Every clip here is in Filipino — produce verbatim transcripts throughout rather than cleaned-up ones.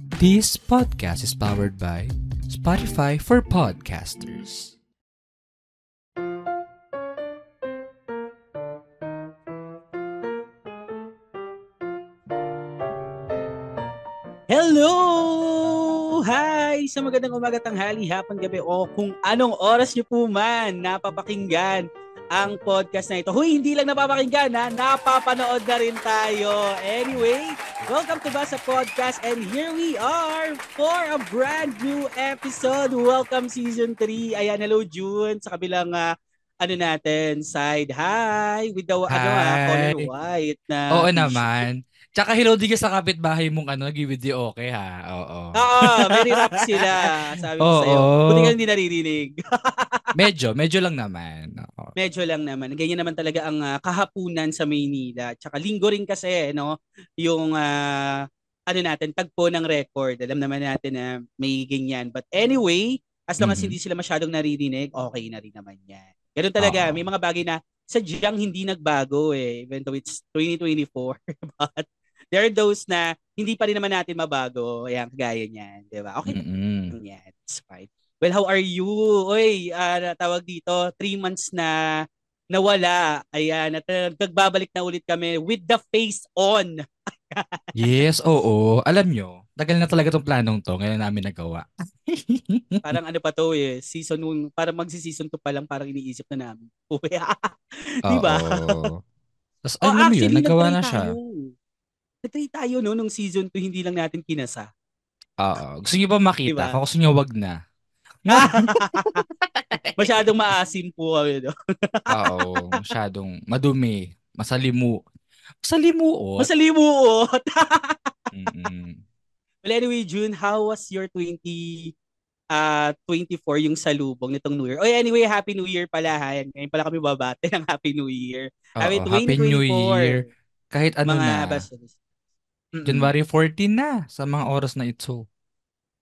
This podcast is powered by Spotify for Podcasters. Hello! Hi! Sa magandang umaga, tanghali, hapon, gabi o kung anong oras niyo po man napapakinggan ang podcast na ito. Huy, hindi lang napapakinggan ha, napapanood na rin tayo. Anyway, welcome to Basta Podcast and here we are for a brand new episode. Welcome Season three. Ayan, hello June sa kabilang uh, ano natin, side. Hi! With the hi. Ano, ha, color white na. Oo naman. Tsaka hello din sa kapitbahay mong ano, give the okay ha. Oo. Oo, very rap sila. Sabi ko sa'yo. Buti ka hindi naririnig. medyo, medyo lang naman. Oo. Medyo lang naman. Ganyan naman talaga ang uh, kahapunan sa Maynila. Tsaka linggo rin kasi, no, yung uh, ano natin, tagpo ng record. Alam naman natin na uh, may ganyan. But anyway, as long as mm-hmm. hindi sila masyadong naririnig, okay na rin naman yan. Ganun talaga. Oo. May mga bagay na sadyang hindi nagbago eh. Even though it's twenty twenty-four. But there are those na hindi pa rin naman natin mabago. Ayan, kagaya niyan. Diba? Okay. Mm-hmm. Yan. It's fine. Well, how are you? Uy, uh, tawag dito, three months na nawala. Ayan, at nagbabalik na ulit kami with the face on. Yes, oo. Alam nyo, tagal na talaga itong planong to. Ngayon namin nagawa. Parang ano pa to eh. Season one, parang magsi-season two pa lang, parang iniisip na namin. Diba? Oo. Tapos oh, ano yun, nagawa na siya. Tayo. Nag-try tayo no, nung season two, hindi lang natin kinasa. Oo. Gusto nyo ba makita? Diba? Kung gusto nyo, wag na. Masyadong maasim po kami doon. Oo, masyadong madumi, masalimu. Masalimuot. Masalimuot. Mm-hmm. Well, anyway, June, how was your twenty twenty-four yung salubong nitong New Year? Oh, anyway, Happy New Year pala ha. Ngayon pala kami babate ng Happy New Year. Oo, Happy, Happy New Year. Kahit ano na. Mm-hmm. January fourteenth na sa mga oras na ito.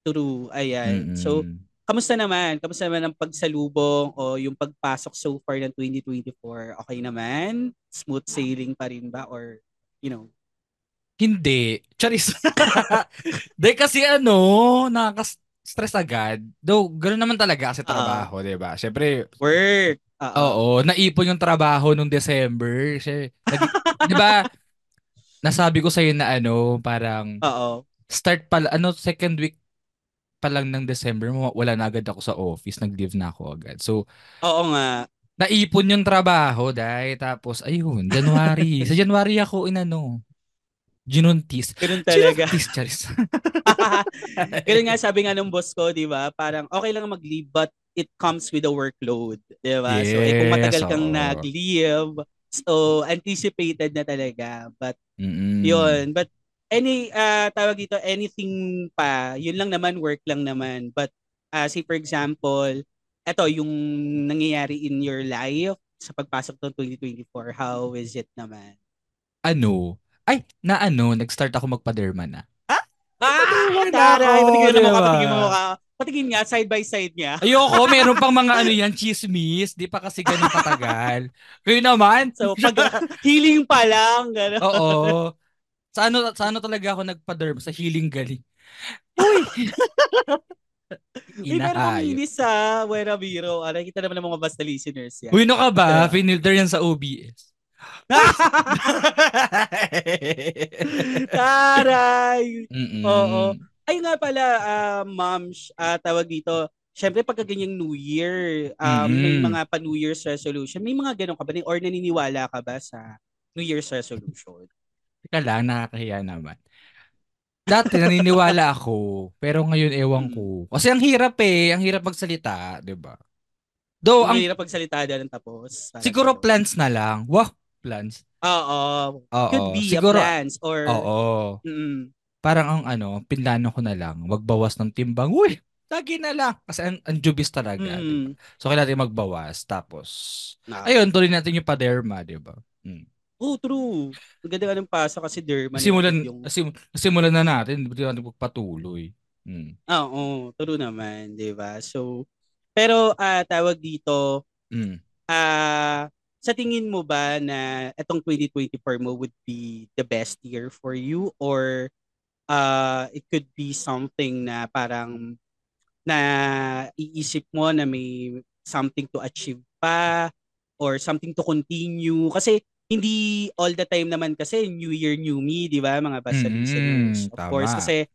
True. Ayan. Mm-hmm. So, kamusta naman? Kamusta naman ang pagsalubong o yung pagpasok so far ng twenty twenty-four? Okay naman? Smooth sailing pa rin ba? Or, you know? Hindi. Charis. De kasi ano, nakaka-stress agad. Though, gano'n naman talaga kasi trabaho, uh, diba? Siyempre, work. Uh-oh. Oo. Naipon yung trabaho nung December. Siyempre, diba, nasabi ko sa'yo na ano, parang, uh-oh. Start pala, ano, second week pa lang ng December, wala na agad ako sa office, nag-leave na ako agad. So, oo nga. Naipon yung trabaho dahil tapos, ayun, January. Sa January ako inano, ginuntis. Ganun talaga. Ginuntis, Charis. Ganun nga sabi nga ng boss ko, di ba? Parang okay lang mag-leave but it comes with a workload. Di ba? Yes, so, eh, kung matagal so... kang nag-leave, so anticipated na talaga. But, mm-mm. yun. But, any uh, tawag dito anything pa yun lang naman work lang naman but uh, say for example eto yung nangyayari in your life sa pagpasok ng twenty twenty-four, how is it naman? Ano ay na ano nag-start ako magpa-derma na. Ha? Ah, ah taray, patigin mo mukha, patigin mo mukha. Patigin nga side by side niya. Ayoko, meron pang mga ano yan, chismis, di pa kasi ganun katagal. Kayo naman, so pag healing pa lang ganun. Oo. Sa ano, sa ano talaga ako nagpa-derm? Sa healing galing. Uy! Inaayo. Uy, meron sa Wera Biro. Ah, nakita naman ng mga Basta listeners yan. Uy, no ka ba? Uh, Finilter yan sa O B S. Taray! Mm-mm. Oo. Ay nga pala, uh, ma'am, uh, tawag dito. Siyempre, pagkaganyang New Year, um, mm-hmm. may mga pa-New Year's resolution. May mga ganun ka ba? Or naniniwala ka ba sa New Year's resolution? Teka lang, nakakahiya naman. Dati naniniwala ako, pero ngayon ewan ko. Kasi ang hirap eh, ang hirap magsalita, diba? Though, ang, ang hirap magsalita din tapos. Siguro tapos. Plans na lang. Wow, plans. Oo. Oo. Could be siguro, plans or... Oo. Mm-mm. Parang ang ano, pinlano ko na lang, magbawas ng timbang. Uy, lagi na lang. Kasi ang, ang jubis talaga, mm. diba? So, kailangan natin magbawas. Tapos, no. ayun, tuloy natin yung pa-derma, diba? Mm. Oh, true. Ang ganda ka ng pasa kasi derma. Simulan, yung... sim, simulan na natin. Hindi natin pagpatuloy. Mm. Oo, true naman. Diba? So, pero uh, tawag dito, mm. uh, sa tingin mo ba na itong twenty twenty-four mo would be the best year for you or uh, it could be something na parang na iisip mo na may something to achieve pa or something to continue. Kasi hindi all the time naman kasi new year, new me, di ba? Mga basta mm-hmm, listeners. Of tama. Course, kasi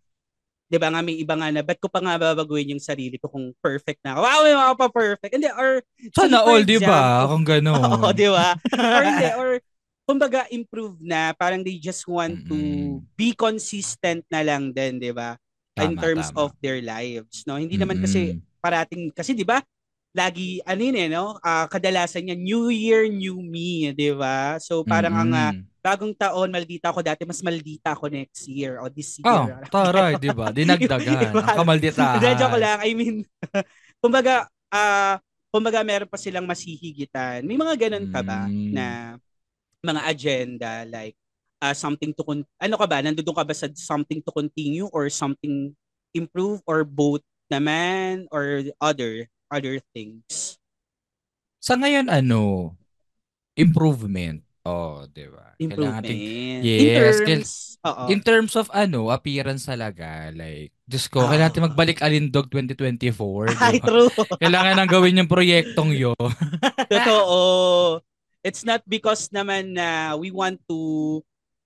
di ba nga may iba nga na, ba't ko pa nga babaguhin yung sarili ko kung perfect na ako? Wow, may mga pa perfect. Hindi, or... Sana all, di ba? Kung gano'n. Oo, di ba? Or hindi, or kumbaga improve na, parang they just want mm-hmm. to be consistent na lang din, di ba? In terms tama. Of their lives, no? Hindi mm-hmm. naman kasi parating, kasi di ba? Lagi, ano yun eh, no? Uh, kadalasan niya, new year, new me, di ba? So, parang mm-hmm. ang uh, bagong taon, maldita ako dati, mas maldita ako next year o this year. Oh, taray, di ba? Dinagdagan, diba? Kamalditahan. Joke lang, I mean, kumbaga, uh, kumbaga meron pa silang masihigitan. May mga ganun ka ba mm. na mga agenda, like, uh, something to, con- ano ka ba, nandun ka ba sa something to continue or something improve or both naman or other? Other things. Sa ngayon, ano, improvement. Oh, di ba? Improvement. Natin, yes. In terms, kailangan, in terms of, ano, appearance talaga. Like, Diyos ko, oh. kailangan natin magbalik Alindog twenty twenty-four. Ay, diba? True. Kailangan nang gawin yung proyektong yun. Totoo. It's not because naman na uh, we want to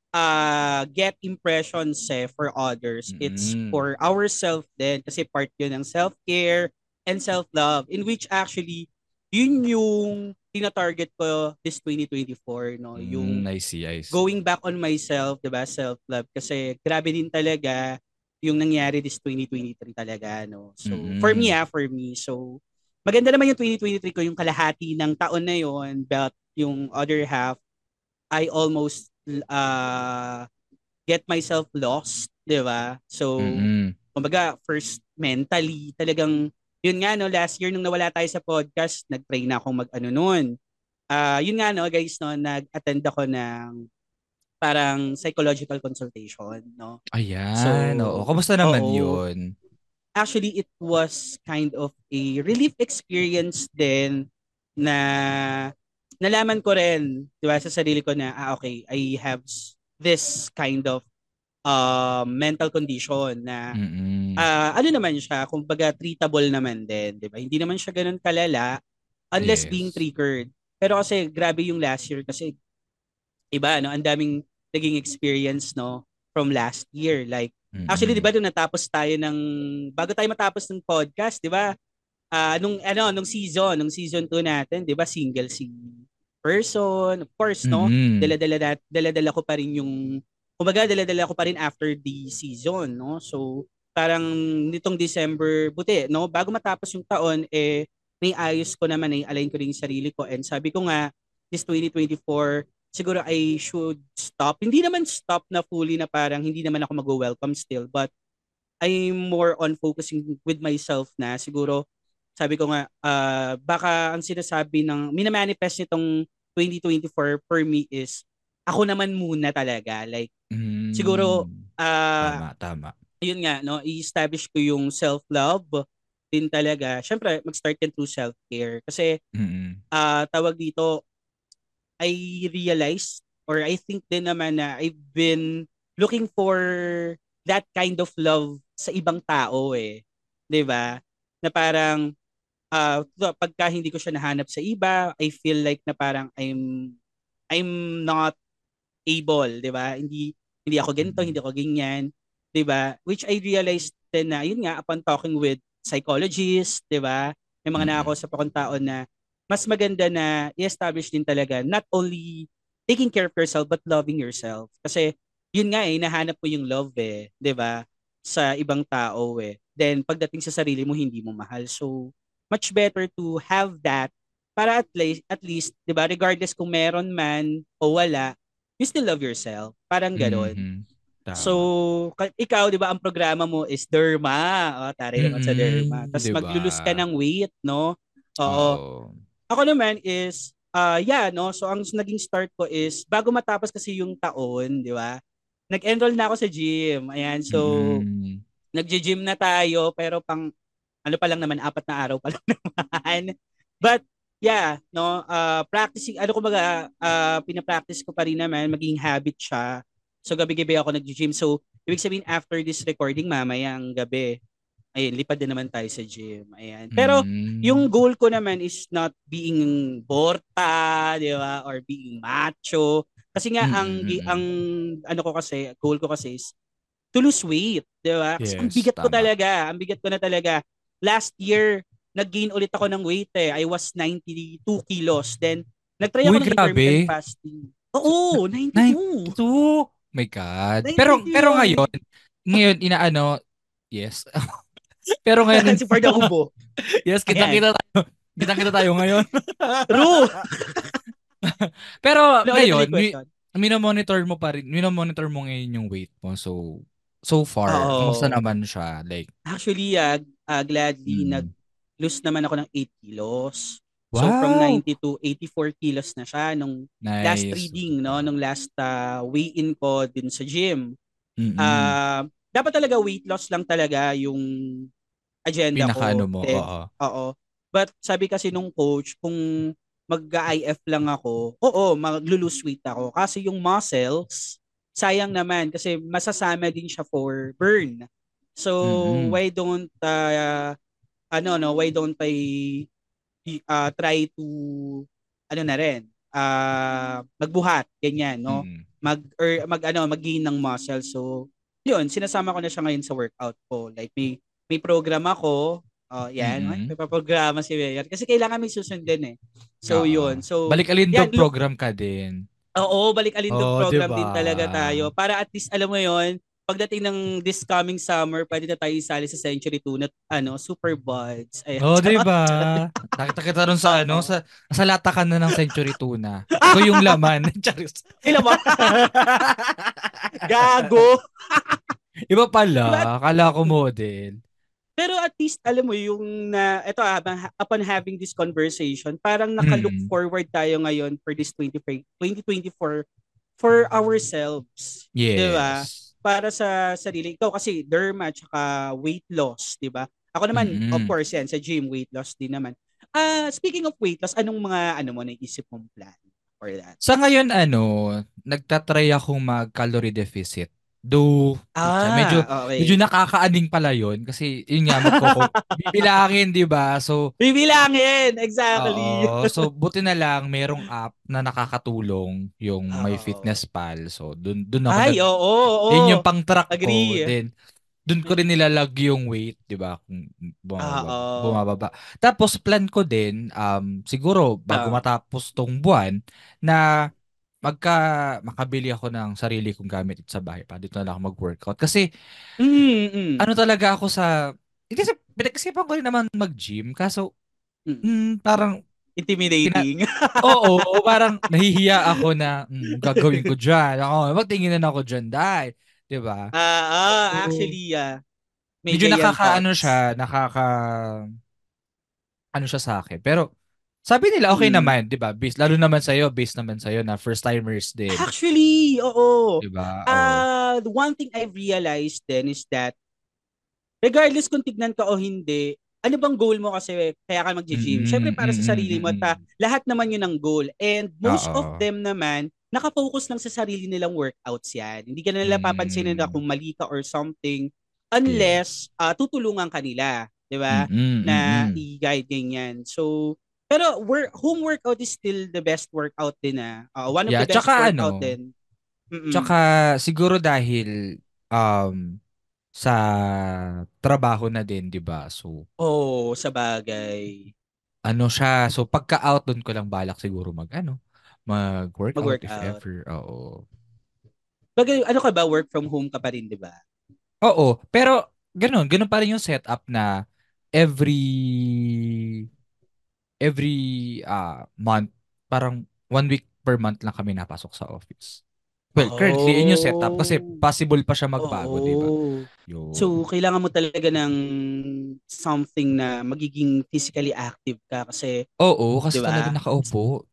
uh, get impressions eh, for others. It's mm. for ourselves din. Kasi part yun ng self-care, and self-love, in which actually, yun yung tina-target ko this twenty twenty-four, no? Yung mm, I see, I see. Going back on myself, diba? Self-love. Kasi grabe din talaga yung nangyari this twenty twenty-three talaga, no? So, mm-hmm. for me, ah, for me. So, maganda naman yung twenty twenty-three ko, yung kalahati ng taon na yun, but yung other half, I almost uh, get myself lost, diba? So, mm-hmm. kumbaga, first mentally, talagang yun nga no, last year nung nawala tayo sa podcast, nag-try na akong mag-ano nun. Uh, yun nga no, guys no, nag-attend ako ng parang psychological consultation, no? Ayan, so, oo. Kamusta naman oo. Yun? Actually, it was kind of a relief experience din na nalaman ko rin, di ba, sa sarili ko na, ah, okay, I have this kind of uh, mental condition na mm-hmm. uh, ano naman siya, kumbaga treatable naman din, di ba? Hindi naman siya ganun kalala unless yes. being triggered. Pero kasi grabe yung last year kasi iba, no? Ang daming naging experience, no? From last year. Like, mm-hmm. actually, di ba, nung natapos tayo ng, bago tayo matapos ng podcast, di ba? Uh, nung, ano, nung season, nung season two natin, di ba? Single si person, of course, no? Mm-hmm. Dala-dala, dala-dala ko pa rin yung kumbaga, dala-dala ko pa rin after the season, no? So, parang nitong December, buti, no? Bago matapos yung taon, eh, naiayos ko naman, nai-align ko rin yung sarili ko. And sabi ko nga, this twenty twenty-four, siguro I should stop. Hindi naman stop na fully na parang hindi naman ako mag-welcome still, but I'm more on focusing with myself na siguro, sabi ko nga, uh, baka ang sinasabi ng, minamanifest nitong twenty twenty-four for me is, ako naman muna talaga. Like, mm, siguro, uh, tama, tama. Yun nga, no, i-establish ko yung self-love din talaga. Siyempre, mag-start din through self-care. Kasi, mm-hmm. uh, tawag dito, I realize or I think din naman na I've been looking for that kind of love sa ibang tao eh. Diba? Na parang, uh, pagka hindi ko siya nahanap sa iba, I feel like na parang I'm, I'm not able, 'di ba? Hindi hindi ako ganito, hindi ako ganyan, 'di ba? Which I realized then na yun nga upon talking with psychologists, 'di ba? May mga mm-hmm. nakausap akong tao na mas maganda na i-establish din talaga not only taking care of yourself but loving yourself. Kasi yun nga eh nahanap mo yung love eh, 'di ba? Sa ibang tao eh. Then pagdating sa sarili mo hindi mo mahal. So much better to have that para at least at least 'di ba regardless kung meron man o wala, you still love yourself. Parang gano'n. Mm-hmm. So, ikaw, di ba, ang programa mo is derma. O, tari naman mm-hmm. sa derma. Tapos diba? Maglulus ka ng weight, no? Oo. Oh. Ako naman is, uh, yeah, no? So, ang naging start ko is, bago matapos kasi yung taon, di ba, nag-enroll na ako sa gym. Ayan, so, mm-hmm. nag-gym na tayo, pero pang, ano pa lang naman, apat na araw pa lang naman. But, yeah, no, uh, practicing, ano ko baga, uh, pinapractice ko pa rin naman, maging habit siya. So, gabi-gabi ako nag-gym. So, Ibig sabihin, after this recording, mamayang gabi, ay lipad din naman tayo sa gym. Ayan. Pero mm. yung goal ko naman is not being borta, di ba? Or being macho. Kasi nga, mm. ang, ang ano ko kasi, goal ko kasi is to lose weight, di ba? Kasi yes, ang bigat tama. ko talaga. Ang bigat ko na talaga. Last year, nag-gain ulit ako ng weight eh. I was ninety-two kilos. Then, nag-try ako ng intermittent fasting. Oo, ninety-two. ninety-two? My God. Pero pero ngayon, ngayon inaano, yes. Pero ngayon super daw po. Yes, kitang-kita tayo. Kitang-kita tayo ngayon. True. Pero no, ngayon, mino-monitor mo pa rin, mino-monitor mo ngayon yung weight mo. So so far, kumusta oh. naman siya? Like actually, uh, uh, gladly hmm. nag-lose naman ako ng eight kilos. Wow. So from ninety to eighty-four kilos na siya nung nice. last reading, no, nung last uh, weigh-in ko din sa gym. Mm-hmm. Uh, dapat talaga weight loss lang talaga yung agenda Pinaka-ano ko. Mo, Then, oo. oo. But sabi kasi nung coach, kung mag-I F lang ako, oo, mag-lose weight ako. Kasi yung muscles, sayang naman kasi masasama din siya for burn. So mm-hmm. why don't uh, ano no, why don't I Uh, try to ano na rin uh, magbuhat ganyan no mm. mag or mag ano mag-gain ng muscle. So yun, sinasama ko na siya ngayon sa workout ko, like may may program ako uh, yan mm-hmm. may paprograma si Mayor kasi kailangan may susundin eh, so uh, yun, so balik alindog yan, program ka din oo balik alindog oh, program diba? Din talaga tayo para at least alam mo yun, pagdating ng this coming summer, pwede na tayo isali sa Century Tuna, ano, Super Buds. Ayan. Oh, diba? Nakita-kita rin sa, ano, sa, sa latakan na ng Century Tuna. So, yung laman. Charis. Yung laman? Gago! Iba pala. Kala ko model. Pero at least, alam mo, yung, na, uh, eto, ah, upon having this conversation, parang nakalook hmm. forward tayo ngayon for this twenty twenty-four for ourselves. Yes. Diba? Para sa sarili. Ikaw kasi derma at weight loss, di ba? Ako naman, mm-hmm. of course yan, sa gym, weight loss din naman. Uh, speaking of weight loss, anong mga ano mo naisip mong plan for that? Sa ngayon, ano, nagtatry akong mag-calorie deficit. Though, ah, medyo, okay. medyo nakakaaning pala yun kasi yun nga, magkoko, bibilangin, di ba? So, bibilangin, exactly. Uh, so, buti na lang, merong app na nakakatulong yung oh. My Fitness Pal. So, dun, dun ako. Ay, oo, oh, oo. Oh, oh. Yun yung pang-track Agree. ko. Then, dun ko rin nilalag yung weight, di ba? Kung bumababa, oh. bumababa. Tapos, plan ko din, um, siguro, bago oh. matapos tong buwan, na magka makabili ako ng sarili kong gamit sa bahay pa. Dito na lang ako mag-workout. Kasi, mm-hmm. ano talaga ako sa, kasi pinag-isipan ko rin naman mag-gym. Kaso, mm, parang, intimidating. Kina, oo, oo, parang nahihiya ako na, mm, gagawin ko dyan. Ako, magtinginan ako dyan, dahil. Diba? Ah, uh, uh, actually, ah. Uh, medyo nakaka, ano siya, nakaka, ano siya sa akin. Pero, sabi nila, okay hmm. naman, di ba? Based, lalo naman sa'yo, based naman sa'yo na first-timers din. Actually, oo. Di ba? Uh, oh. One thing I've realized then is that regardless kung tignan ka o hindi, ano bang goal mo kasi kaya ka mag-gym? Mm-hmm. Siyempre para sa sarili mo at lahat naman yun ang goal. And most Uh-oh. of them naman, nakafocus lang sa sarili nilang workouts yan. Hindi ka na nila papansinin mm-hmm. na kung mali ka or something unless yeah. uh, tutulungan ka nila. Di ba? Mm-hmm. Na i-guide ganyan. So, pero work, home workout is still the best workout din ah. Uh, one of yeah, the best tsaka, workout ano, din. Mm-mm. Tsaka siguro dahil um, sa trabaho na din, di ba? So, oh, sa bagay. Ano siya? So pagka-out doon ko lang balak siguro mag, ano, mag-workout, mag-workout. If ever. Oo. Bagay, ano ka ba? Work from home ka pa rin, di ba? Oo. Pero ganun. Ganun pa rin yung setup na every... every uh, month, parang one week per month lang kami napasok sa office. Well, oh. currently, yun yung setup kasi possible pa siya magbago, oh. di ba? So, kailangan mo talaga ng something na magiging physically active ka kasi... Oo, oh, oh, kasi diba? Talaga nakaupo.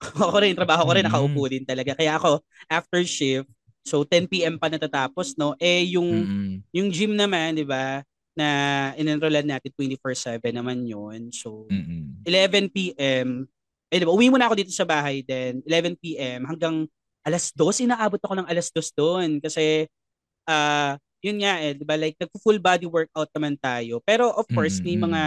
Ako rin, trabaho ko rin, mm. nakaupo din talaga. Kaya ako, after shift, so ten p.m. pa natatapos, no? Eh, yung, mm. yung gym naman, di ba? Na in-enrollan natin twenty-four seven naman yun. So, mm-hmm. eleven p.m. Eh, diba, uwi muna ako dito sa bahay then eleven p.m. hanggang alas dos. Inaabot ako ng alas dos doon kasi uh, yun nga eh, di ba? Like, nag-full body workout naman tayo. Pero of course, mm. may mga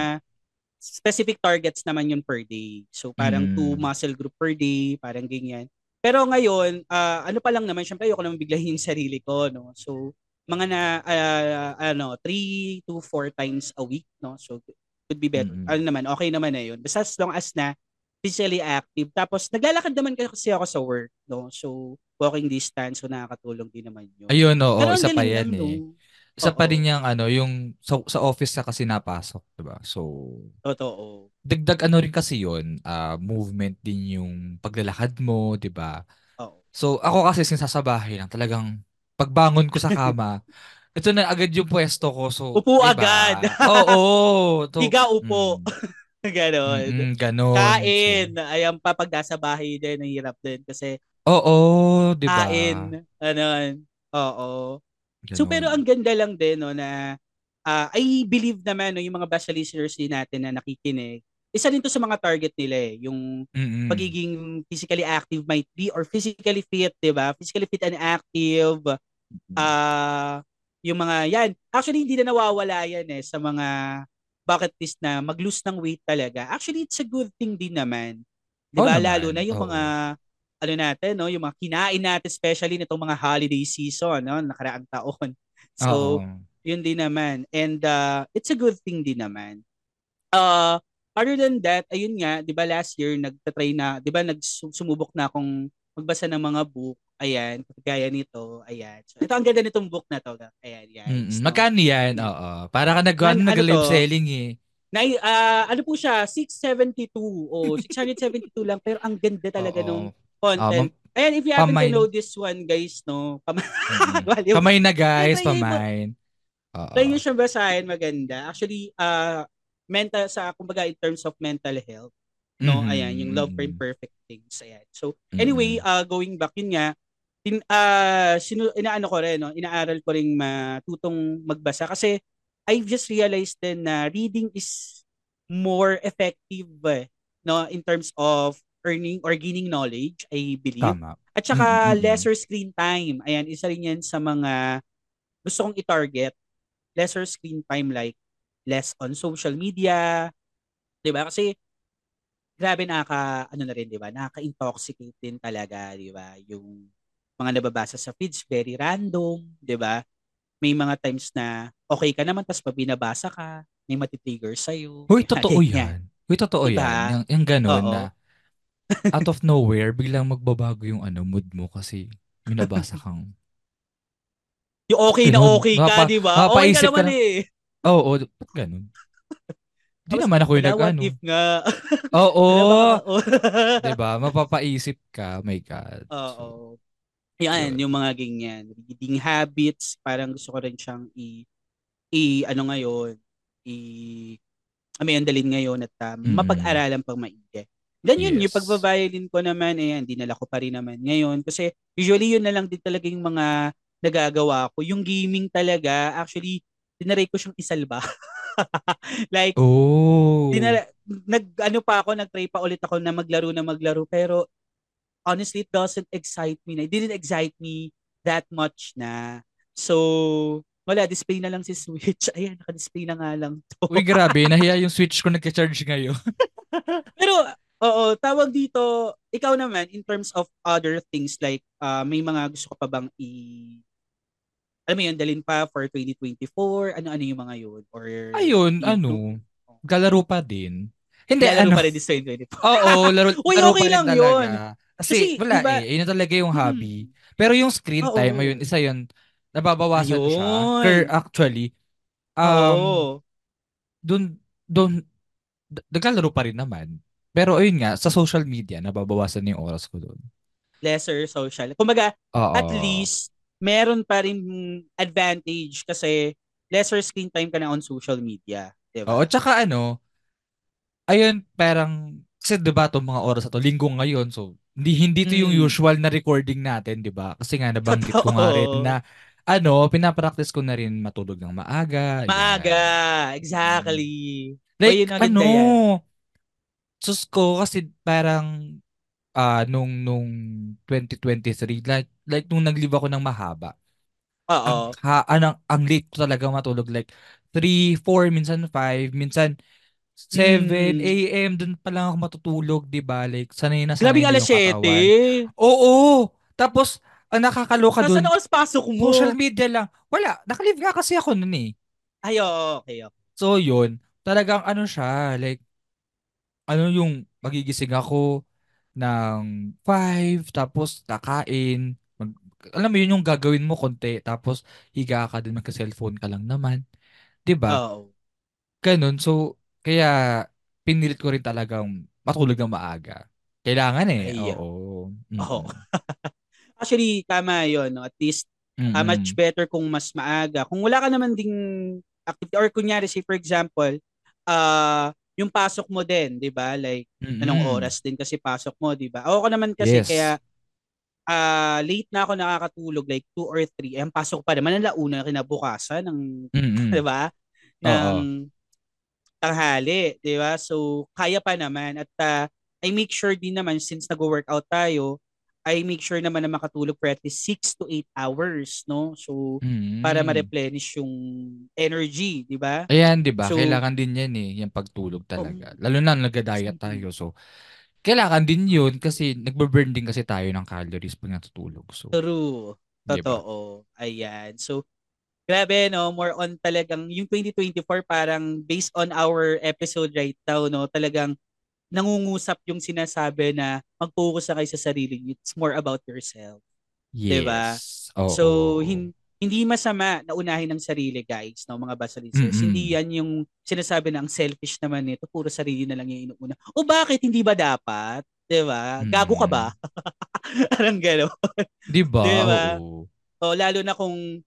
specific targets naman yun per day. So, parang mm. two muscle group per day, parang ganyan. Pero ngayon, uh, ano pa lang naman, syempre, ayoko naman biglahin yung sarili ko, no? So, mga na, uh, ano, three to four times a week, no? So, could be better. Mm. Ano naman, okay naman na yun. Basta as long as na physically active. Tapos, naglalakad naman kasi ako sa work, no? So, walking distance, so nakakatulong din naman yun. Ayun, oo, isa pa yan, eh. No? Isa pa rin yung ano, yung sa, sa office na kasi napasok, diba? So, totoo. Dagdag ano rin kasi yun, uh, movement din yung paglalakad mo, diba? Oo. So, ako kasi since sa bahay lang, talagang pagbangon ko sa kama, ito na agad yung pwesto ko. So, upo diba? Agad. Oo. So, higa upo. Mm, ganon. Mm, ganon. Kain. So, ayan pa, pag nasa bahay din, nahirap din kasi. Oo, diba? Kain. Anon. Oo. Ganun. So pero ang ganda lang din no na uh, I believe naman no yung mga basta listeners din natin na nakikinig. Isa din to sa mga target nila eh, yung mm-hmm. pagiging physically active might be or physically fit, 'di ba? Physically fit and active. Ah, uh, yung mga 'yan. Actually hindi na nawawala 'yan eh sa mga bucket list na mag-lose ng weight talaga. Actually it's a good thing din naman. 'Di ba? Oh, lalo na yung oh. mga ano natin, no? Yung mga kinain natin, especially nitong mga holiday season, no? Nakaraang taon. So, uh-huh. yun din naman. And uh, it's a good thing din naman. Uh, other than that, ayun nga, di ba last year, nagtatry na, di ba nagsumubok na akong magbasa ng mga book. Ayan, kagaya nito. Ayan. So, ito, ang ganda nitong book na to. Ayan, yan. So, magkano yan? Oo. Para ka nag-ano, nag-live selling eh. Na, uh, ano po siya? six seventy-two o oh, six seventy-two lang. Pero ang ganda talaga nung content. Um, Ayan, if you haven't know this one, guys, no? Pam- mm. Kamay na, guys. Try pamain. Try nyo siyang basahin. Maganda. Actually, uh, mental, sa, kumbaga, in terms of mental health, no? Mm-hmm. Ayan, yung love for imperfect things. Ayan. So, anyway, mm-hmm. uh, going back, yun nga, in, uh, sinu- inaano ko rin, no? Inaaral ko rin matutong magbasa. Kasi, I've just realized then na reading is more effective, eh, no? In terms of earning or gaining knowledge, I believe. Tama. At saka mm-hmm. lesser screen time. Ayan, isa rin yan sa mga gusto kong i-target. Lesser screen time, like less on social media. Diba? Kasi grabe nakaka, ano na rin, diba? Nakaka-intoxicate din talaga, diba? Yung mga nababasa sa feeds, very random, diba? May mga times na okay ka naman, tapos pag binabasa ka, may matitrigger sa'yo. Uy, totoo yan. yan. Uy, totoo diba? yan. Yung, yung ganun Oo. na out of nowhere, biglang magbabago yung ano mood mo kasi minabasa kang yung okay ganun, na okay ka, mapa, di ba? Okay ka naman na, eh. Oo, oh, ba't oh, ganun? Di naman ako yung nag-ano. What if nga? Oo. Oh, oh. Diba? Mapapaisip ka, my God. Oo. Oh, so, oh. Yan, yun. Yung mga ganyan. Reading habits, parang gusto ko rin siyang i, i ano ngayon, i, may andalin ngayon at um, mm-hmm. mapag-aralan pang maigi. Ganyan yes. yung pagbabayolin ko naman, ayan, dinala ko pa rin naman ngayon. Kasi usually yun na lang din talaga yung mga nagagawa ko. Yung gaming talaga, actually, tinaray ko siyang isalba. Like, oh. dinara- nag, ano pa ako, nag-try pa ulit ako na maglaro na maglaro. Pero honestly, it doesn't excite me. It didn't excite me that much na. So, wala, display na lang si Switch. Ayan, naka-display na nga lang to. Uy, grabe, nahiya yung Switch ko nagka-charge ngayon. Pero, oo, tawag dito, ikaw naman, in terms of other things, like, uh, may mga gusto ko pa bang i- alam mo yun, dalin pa for twenty twenty-four, ano-ano yung mga yun? Or ayun, YouTube? Ano, galaro pa din. Hindi, galaro ano, pa rin sa twenty twenty-four. Oo, laro, Uy, laro okay pa lang talaga. Yun. Kasi, Kasi wala diba, eh, yun talaga yung hobby. Hmm. Pero yung screen Uh-oh. time, ayun, isa yun, nababawasan ayun. siya. Or actually, um, dun, dun, naglalaro pa rin naman. Pero ayun nga, sa social media, nababawasan yung oras ko doon. Lesser social. Kumbaga, Oo. at least, meron pa rin advantage kasi lesser screen time ka na on social media. Diba? Oo, tsaka ano, ayun, parang, kasi diba itong mga oras ito, linggo ngayon, so, hindi, hindi ito yung mm. usual na recording natin, diba? Kasi nga, nabanggit Totoo. ko nga rin na, ano, pinapractice ko na rin matulog ng maaga. Maaga, yan. Exactly. Like, o, ano, sus ko kasi parang uh, nung nung twenty twenty-three like, like nung naglive ako ng mahaba. Oo. Ha, anong, ang late ko talaga matulog. Like, three, four, minsan five, minsan seven a.m. Doon pa lang ako matutulog, diba? Like, sanay na sanay. Grabing alas siyete. Oo. Tapos, ang nakakaloka doon. Saan oras pasok mo? Social media lang. Wala. Nakalive nga kasi ako nun eh. Ay, oo. Okay, okay. So, yun. Talagang ano siya, like, ano yung magigising ako ng five, tapos nakain. Mag- alam mo yun yung gagawin mo konti, tapos higa ka din, magka-cellphone ka lang naman. Diba? Oo. Ganun. So, kaya pinilit ko rin talagang matulog ng maaga. Kailangan eh. Ay, oo. Mm-hmm. Oo. Actually, tama yun. No? At least, mm-hmm. uh, much better kung mas maaga. Kung wala ka naman ding activity, or kunyari, say for example, uh, yung pasok mo din, di ba? Like, mm-hmm. anong oras din kasi pasok mo, di ba? Ako naman kasi, yes. kaya uh, late na ako nakakatulog, like two or three. Ang pasok pa naman, ang launa na kinabukasan ng, mm-hmm. di ba? Ng tanghali, di ba? So, kaya pa naman. At uh, I make sure din naman, since nag-workout tayo, I make sure naman na makatulog for at least six to eight hours, no? So, mm. para ma-replenish yung energy, di ba? Ayan, di ba? So, kailangan din yan eh, yung pagtulog talaga. Um, Lalo na nag-diet tayo, so, kailangan din yun kasi nagbe-burn din kasi tayo ng calories pag natutulog. So, true. Totoo. Diba? Ayan. So, grabe, no? More on talagang, yung twenty twenty-four parang based on our episode right now, no? Talagang, nangungusap yung sinasabi na mag-focus na kayo sa sarili. It's more about yourself. Yes. Diba? Oh, so, oh. Hin- hindi masama na unahin ang sarili, guys, no, mga basalistas. Mm-hmm. Hindi yan yung sinasabi na ang selfish naman nito. Puro sarili na lang yung inuuna. O bakit? Hindi ba dapat? Diba? Mm-hmm. Gago ka ba? Anong gano'n? Diba? Diba? Oh. O, lalo na kung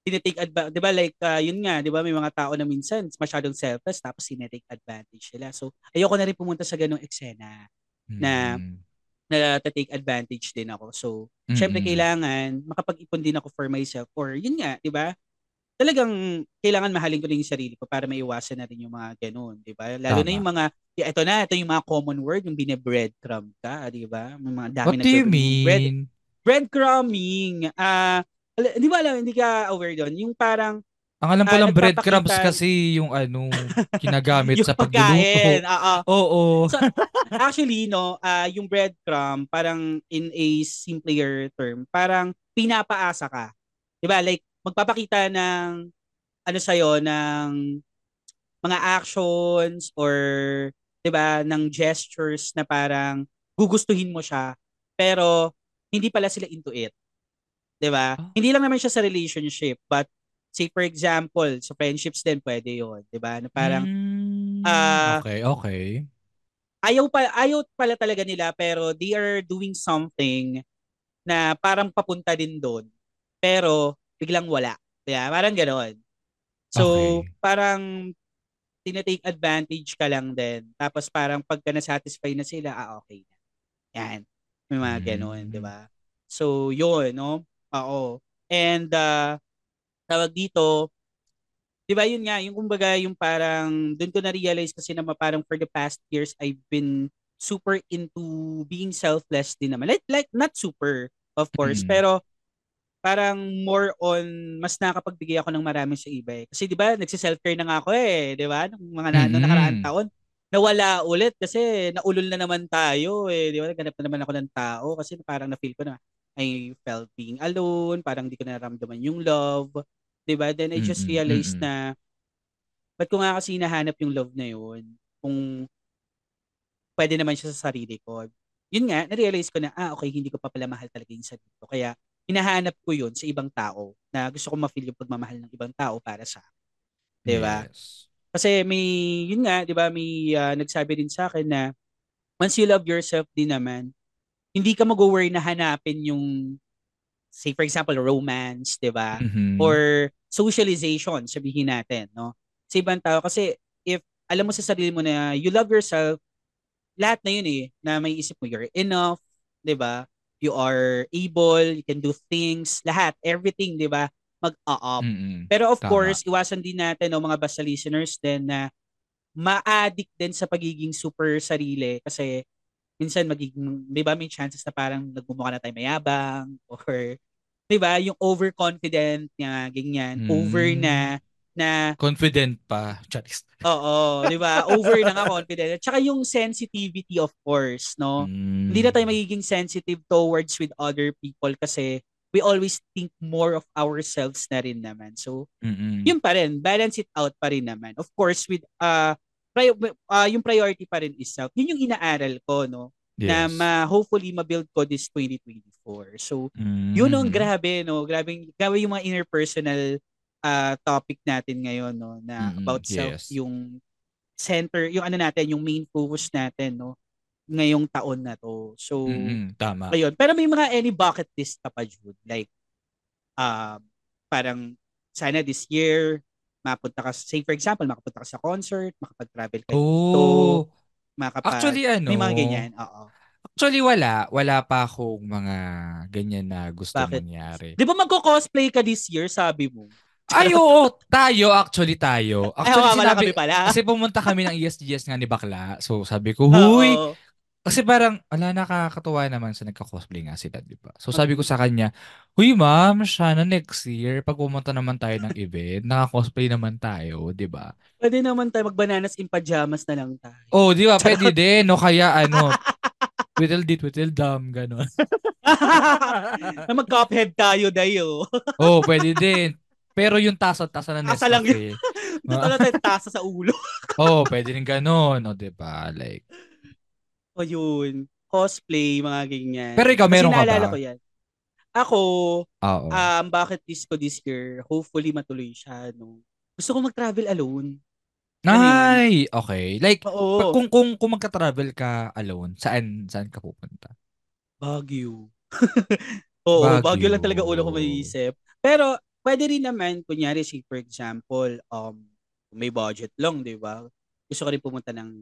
tinitake advantage. Diba? Like, uh, yun nga, diba? May mga tao na minsan masyadong selfless tapos tinitake advantage sila. So, ayoko na rin pumunta sa ganung eksena na mm. na take advantage din ako. So, mm-hmm. syempre kailangan makapag-ipon din ako for myself. Or, yun nga, diba? Talagang kailangan mahalin ko rin yung sarili ko para maiwasan na rin yung mga ganun, diba? Lalo Tama. na yung mga, ito na, ito yung mga common word, yung bine-breadcrumb ka, diba? May mga dami What na do you mean? Bread, breadcrumbing. Ah, uh, Hindi ba alam, hindi ka aware doon. Yung parang... Ang alam ko uh, lang, breadcrumbs kasi yung ano, kinagamit yung sa pagluluto. Oo. So, actually, no, uh, yung breadcrumb, parang in a simpler term, parang pinapaasa ka. Diba? Like, magpapakita ng, ano sa'yo, ng mga actions or, diba, ng gestures na parang gugustuhin mo siya, pero hindi pala sila into it. Diba? Oh. Hindi lang naman siya sa relationship, but say for example, sa friendships din pwede 'yon, 'di ba? Na parang mm, uh, okay, okay. Ayaw pa ayaw pala talaga nila pero they are doing something na parang papunta din doon. Pero biglang wala. 'Di ba? Parang ganoon. So, okay. parang tinatake advantage ka lang din. Tapos parang pagka na-satisfy na sila, ah okay na. Yan. May mga ganoon, mm. 'di ba? So, 'yon, no? Oo. And, uh, tawag dito, di ba yun nga, yung kumbaga, yung parang, dun ko na-realize kasi naman parang for the past years, I've been super into being selfless din naman. Like, like not super, of course, mm-hmm. pero parang more on, mas nakapagbigay ako ng marami sa iba eh. Kasi di ba, nagsiself-care na nga ako eh, di ba? Nung mga na- mm-hmm. nakaraang taon, nawala ulit kasi naulol na naman tayo eh, di ba? Naghanap na naman ako ng tao kasi parang na-feel ko na, I felt being alone, parang di ko nararamdaman yung love, diba? Then I just realized mm-hmm. na, ba't ko nga kasi hinahanap yung love na yun? Kung pwede naman siya sa sarili ko. Yun nga, na-realize ko na, ah, okay, hindi ko pa pala mahal talaga yung sarili ko. Kaya, hinahanap ko yun sa ibang tao na gusto ko ma-feel yung pagmamahal ng ibang tao para sa akin. Diba? Yes. Kasi may, yun nga, diba, may uh, nagsabi din sa akin na, once you love yourself din naman, hindi ka mag-worry na hanapin yung, say for example, romance, di ba? Mm-hmm. Or socialization, sabihin natin, no? Sa ibang tao, kasi if alam mo sa sarili mo na you love yourself, lahat na yun eh, na may isip mo, you're enough, di ba? You are able, you can do things, lahat, everything, di ba? Mag-a-up. Mm-hmm. Pero of Tama. course, iwasan din natin, no, mga basta listeners din, na ma-addict din sa pagiging super sarili kasi minsan magiging, di ba, may chances na parang nagmumukha na tayo mayabang or diba, yung overconfident niya, ganyan, mm. over na, na confident pa, Charis. Oo, di ba? Over na nga confident. At saka yung sensitivity, of course, no? Mm. Hindi na tayo magiging sensitive towards with other people kasi we always think more of ourselves na rin naman. So, mm-mm. yun pa rin, balance it out pa rin naman. Of course, with uh, prior, uh yung priority pa rin is self. Yun yung inaaral ko, no? Yes. Na ma- hopefully mabuild ko this twenty twenty-four. So, mm. yun ang grabe, no? Grabe, grabe yung mga interpersonal Uh, topic natin ngayon, no, na mm-hmm. about self, yes. yung center, yung ano natin, yung main focus natin, no, ngayong taon na to. So, mm-hmm. tama. Ayun. Pero may mga any bucket list ka pa, Jude. Like, uh, parang sana this year, mapunta ka, say for example, makapunta ka sa concert, makapag-travel ka oh. dito, makapag- Actually, ano, may mga ganyan. Oo. Actually, wala. Wala pa akong mga ganyan na gusto bucket mangyari. Di ba magko-cosplay ka this year, sabi mo? Ay, oo. Tayo, actually, tayo. Actually, Ay, wala sinabi, kami pala. Kasi pumunta kami ng E S G S nga ni Bakla. So, sabi ko, huy. Uh-oh. Kasi parang, wala, nakakatuwa naman sa nagka-cosplay nga sila, di ba? So, sabi ko sa kanya, huy, ma'am, sana next year, pag pumunta naman tayo ng event, naka-cosplay naman tayo, di ba? Pwede naman tayo mag-bananas in pajamas na lang tayo. Oo, oh, di ba? Pwede din. No, kaya ano, twiddle di, twiddle dam, gano'n. Na mag-cophead tayo dayo. Oo, oh, pwede din. Pero yung tasa-tasa na Nescafe. Tasa lang yun. Dito lang tayo tasa sa ulo. Oo, oh, pwede rin ganun. O, diba? Like. O, yun. Cosplay, mga ganyan. Pero ikaw, meron ka ba? Kasi naalala ko yan. Ako, ah, oh. um, bucket list ko this year, hopefully matuloy siya, no? Gusto ko mag-travel alone. Ay, ano okay. Like, Oo. kung kung kung magka-travel ka alone, saan saan ka pupunta? Baguio. Oo, Baguio. Baguio lang talaga ulo ko maiisip. Pero, pwede rin naman, kunyari, say for example, um, may budget lang, di ba? Gusto ko rin pumunta ng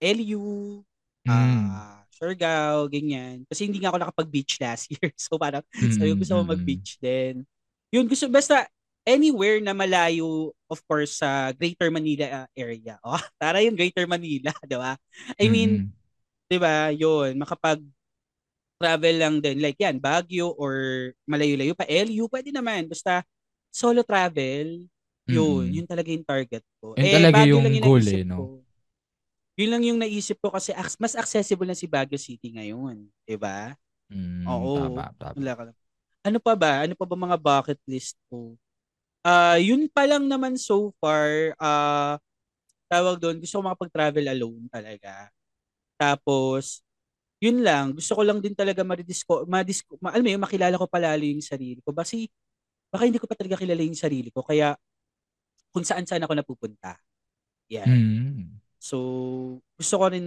L U, mm. uh, Surigao, ganyan. Kasi hindi nga ako nakapag-beach last year. So parang, mm. so gusto ko mag-beach din. Yun, gusto, basta anywhere na malayo, of course, sa uh, Greater Manila area. Oh, tara yung Greater Manila, di ba? I mean, mm. di ba, yun, makapag travel lang din. Like yan, Baguio or malayo-layo pa, L U, pwede naman. Basta solo travel, yun. Mm. Yun talaga yung target ko. Yun eh, talaga Baguio yung lang yung goal eh, no? Ko. Yun lang yung naisip ko kasi mas accessible na si Baguio City ngayon. Diba? Mm, Oo. Tama, tama. Ano pa ba? Ano pa ba mga bucket list ko? Uh, yun pa lang naman so far, uh, tawag doon, gusto ko makapag-travel alone talaga. Tapos, yun lang, gusto ko lang din talaga ma-disco, ma-disco, ma- alam mo yun, makilala ko palalo yung sarili ko. Kasi, baka hindi ko pa talaga kilala yung sarili ko. Kaya, kung saan-saan ako napupunta. Yan. Mm. So, gusto ko rin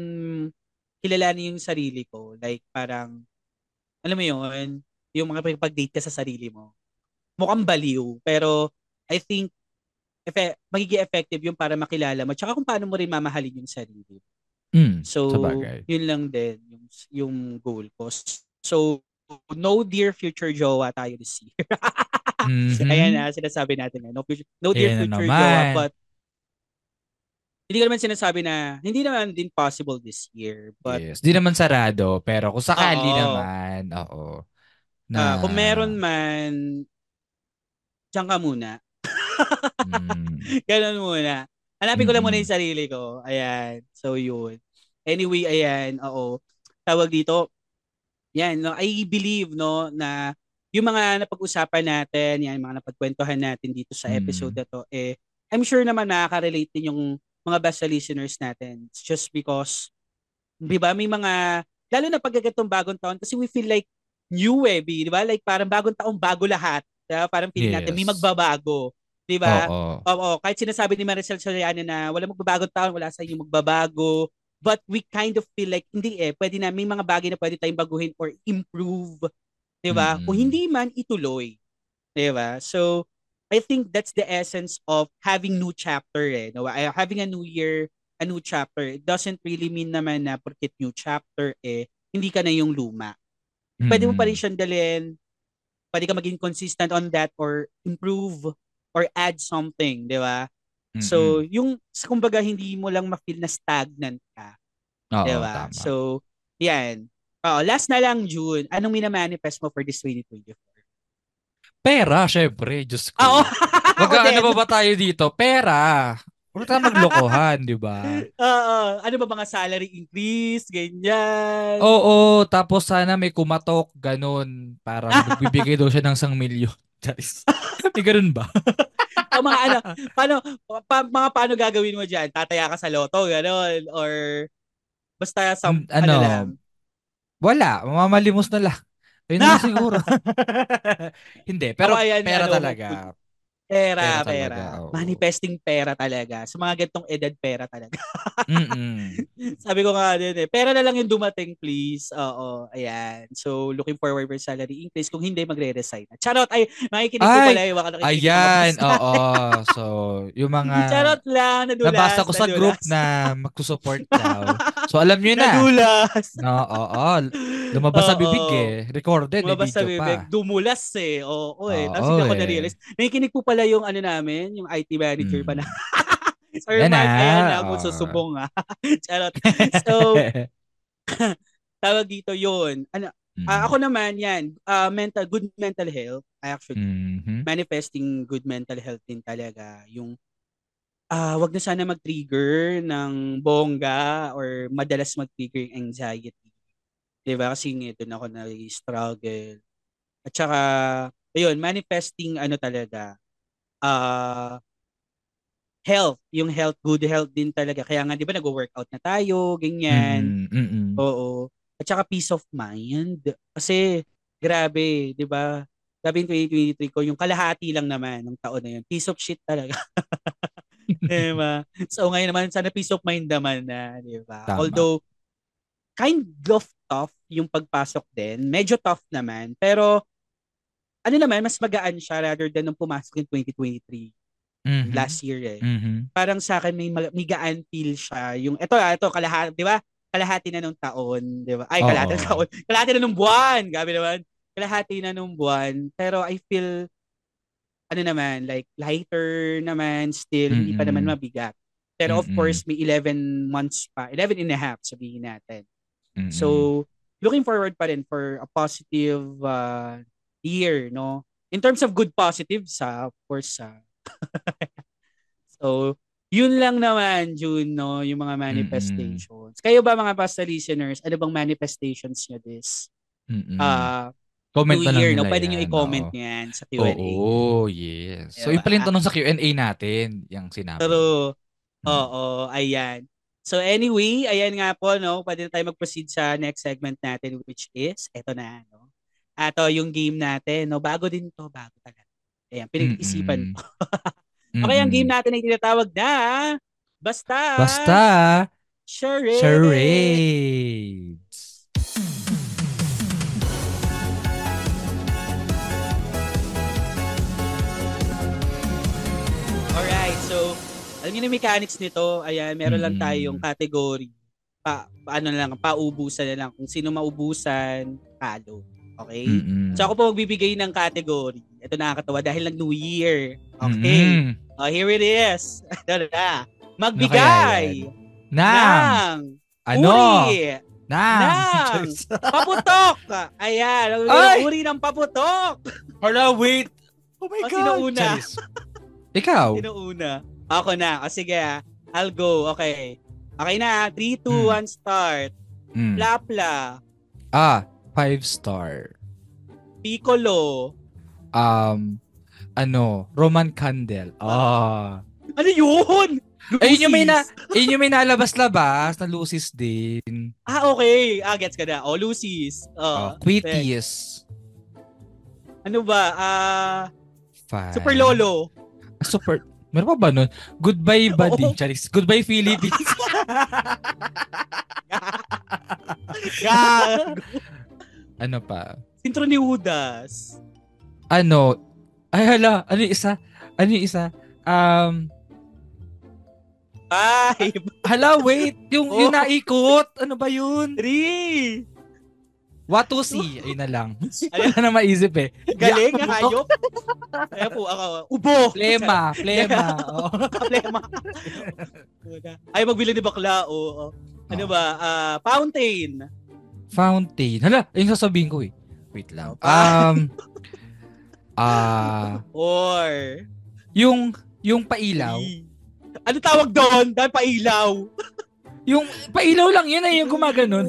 kilalanin yung sarili ko. Like, parang, alam mo yun, yung mga pag-date ka sa sarili mo. Mukhang baliw. Pero, I think, efe, magiging effective yung para makilala mo. Tsaka kung paano mo rin mamahalin yung sarili mo. Mm, so, yun lang din yung, yung goal ko. So, no dear future jowa tayo this year. mm-hmm. Ayan na, sinasabi natin. No, future, no dear Ayan future naman. Jowa, but hindi naman sinasabi na, hindi naman din possible this year. But, yes, hindi naman sarado, pero kung sakali oo, naman, oo. Na, uh, kung meron man, diyan ka muna. mm. Ganun muna. Hanapin ko lang muna yung sarili ko. Ayan. So, yun. Anyway, ayan. Oo. Tawag dito. Yan. No? I believe, no, na yung mga napag-usapan natin, yan, mga napagkwentuhan natin dito sa episode mm. na to, eh, I'm sure naman nakaka-relate din yung mga basta listeners natin. It's just because, di ba, may mga, lalo na pagkagatong bagong taon, kasi we feel like new, eh, di ba? Like, parang bagong taong bago lahat. Diba? Parang feeling yes. natin, may magbabago. Diba? Oo. Oo. Kahit sinasabi ni Maricel Soriano na wala magbabagong taon, wala sa inyo magbabago. But we kind of feel like, hindi eh, pwede na, may mga bagay na pwede tayong baguhin or improve. Diba? Mm-hmm. Kung hindi man, ituloy. Diba? So, I think that's the essence of having new chapter eh. No? Having a new year, a new chapter, it doesn't really mean naman na porket new chapter eh, hindi ka na yung luma. Pwede mm-hmm. mo pa rin siyang dalhin, pwede ka maging consistent on that or improve or add something, di ba? Mm-hmm. So, yung, kumbaga, hindi mo lang ma-feel na stagnant ka. Oo, di ba? So, yan. Oh, last na lang, June. Anong minamanifest mo for this twenty twenty-four? Pera, syempre. Diyos ko. Oh, mag-ano ba ba tayo dito? Pera. Huwag tayo maglokohan, di ba? Oo. Ano ba mga salary increase? Ganyan. Oo. Tapos sana may kumatok. Ganun. Parang magbibigay daw siya ng isang milyon. Charis. May ganun ba? O mga ano, paano, pa, mga paano gagawin mo dyan? Tataya ka sa loto, ganun? Or basta sa, um, ano, ano lang? Wala. Mamamalimos na lang. Ayun na siguro. Hindi, pero oh, ayan, pera ano, talaga. Pera, pera. pera. Talaga, oh. Manifesting pera talaga. Sa mga gantong edad, pera talaga. Sabi ko nga din eh, pera na lang yung dumating, please. Oo, ayan. So, looking forward for salary increase. Kung hindi, magre-resign. Charot, ay, makikinig ko pala. Ay, ayan, oo. So, yung mga... Charot lang, nadulas. Nabasa ko sa nadulas. Group na magsusupport daw. So, alam nyo na. Nadulas. Oo, oo. Lumabas sa bibig eh. Recorded. Lumabas sa bibig. Pa. Dumulas eh. Oo, oo eh. Tapos hindi ako eh. na-realize. Nakikinig po pala yung ano namin, yung I T manager hmm. pa na. Or yung Mark, ayan na. Kung susubong ha. Charot. So, tawag dito yun. Ano, mm-hmm. uh, ako naman yan. Uh, mental, good mental health. Actually, mm-hmm. manifesting good mental health din talaga. Yung uh, wag na sana mag-trigger ng bongga or madalas mag-trigger yung anxiety. Diba? Kasi ito na ako na-struggle. At saka, ayun, manifesting ano talaga, uh, health. Yung health, good health din talaga. Kaya nga, di ba, nag-workout na tayo, ganyan. Mm, mm, mm. Oo. At saka, peace of mind. Kasi, grabe, di ba? Grabe yung twenty twenty-three ko, yung kalahati lang naman ng taon na yun. Piece of shit talaga. Diba? So, ngayon naman, sana peace of mind naman na, di ba? Although, kind of tough yung pagpasok din. Medyo tough naman. Pero, ano naman, mas magaan siya rather than nung pumasok in twenty twenty-three. Mm-hmm. Last year eh. Mm-hmm. Parang sa akin, may, may gaan feel siya. Yung, eto, eto, kalahati, di ba? Kalahati na nung taon, di ba? Ay, oh, kalahati na taon. Kalahati na nung buwan. Gabi naman. Kalahati na nung buwan. Pero I feel, ano naman, like, lighter naman, still, mm-hmm. hindi pa naman mabigat. Pero mm-hmm. of course, may eleven months pa. eleven and a half, sabihin natin. Mm-hmm. So, looking forward pa rin for a positive uh, year, no? In terms of good positives, ha? Of course. Ha? So, yun lang naman, June, no? Yung mga manifestations. Mm-hmm. Kayo ba, mga past listeners, ano bang manifestations nyo this? Mm-hmm. Uh, comment na lang year, nila no? Pwede yan, nyo i-comment no? Yan sa Q and A. Oo, oh, yes. So, yung pala yung tanong sa Q and A natin, yung sinabi. Pero, mm-hmm. oo, ayan. So anyway, ayan nga po, no? Pwede na tayo mag-proceed sa next segment natin, which is, eto na, no? Ato yung game natin, no? Bago din to, bago talaga. Ayan, pinag-isipan ko. Okay, ang game natin ay tinatawag na, Basta! Basta! Charades! Charades! Alright, so, alam niyo na mechanics nito, ayan, meron lang tayong category. Pa, ano lang, paubusan na lang. Kung sino maubusan, talo. Okay? Mm-hmm. So ako po magbibigay ng category. Ito nakakatawa dahil nag-New Year. Okay? Mm-hmm. Oh, here it is. Magbigay ng ano? Uri ng, ng paputok. Ayan, ang uri ng paputok. Hala, wait. Oh my God. O, sino una? Ikaw. Sino una? Ako na. O sige, I'll go. Okay. Okay na. three, two, one, start. Mm. Plapla. Ah, five star. Piccolo. Um, ano, Roman Candle. Ah. Ano yun? Ay, yun yung may, na, yun yung may nalabas-labas na Lucis din. Ah, okay. Ah, gets ka na. O, oh, Lucis. Oh, oh, Quitties. Ano ba? Ah, uh, Super Lolo. Super... Meron pa ba nun? Goodbye, buddy. Oh. Charis. Goodbye, Philippines. Ano pa? Sintro ni Judas. Ano? Ay, hala. Ano yung isa? Ano yung isa? Um... Five. Hala, wait. Yung, oh. yung naikot. Ano ba yun? Three. What to see? Ayun na lang. Wala na maisip eh. Galing, hayop. Ayan po, ako. Ubo. Plema, plema. Oh. Plema. Ay, magbili ni bakla. Oh. Ano oh. ba? Uh, fountain. Fountain. Hala, yung sasabihin ko eh. Wait lang. Um, Ah. Uh, Or yung yung pailaw. Ano tawag doon? Dahil pailaw. Yung pailaw lang yun ay yung gumaganon.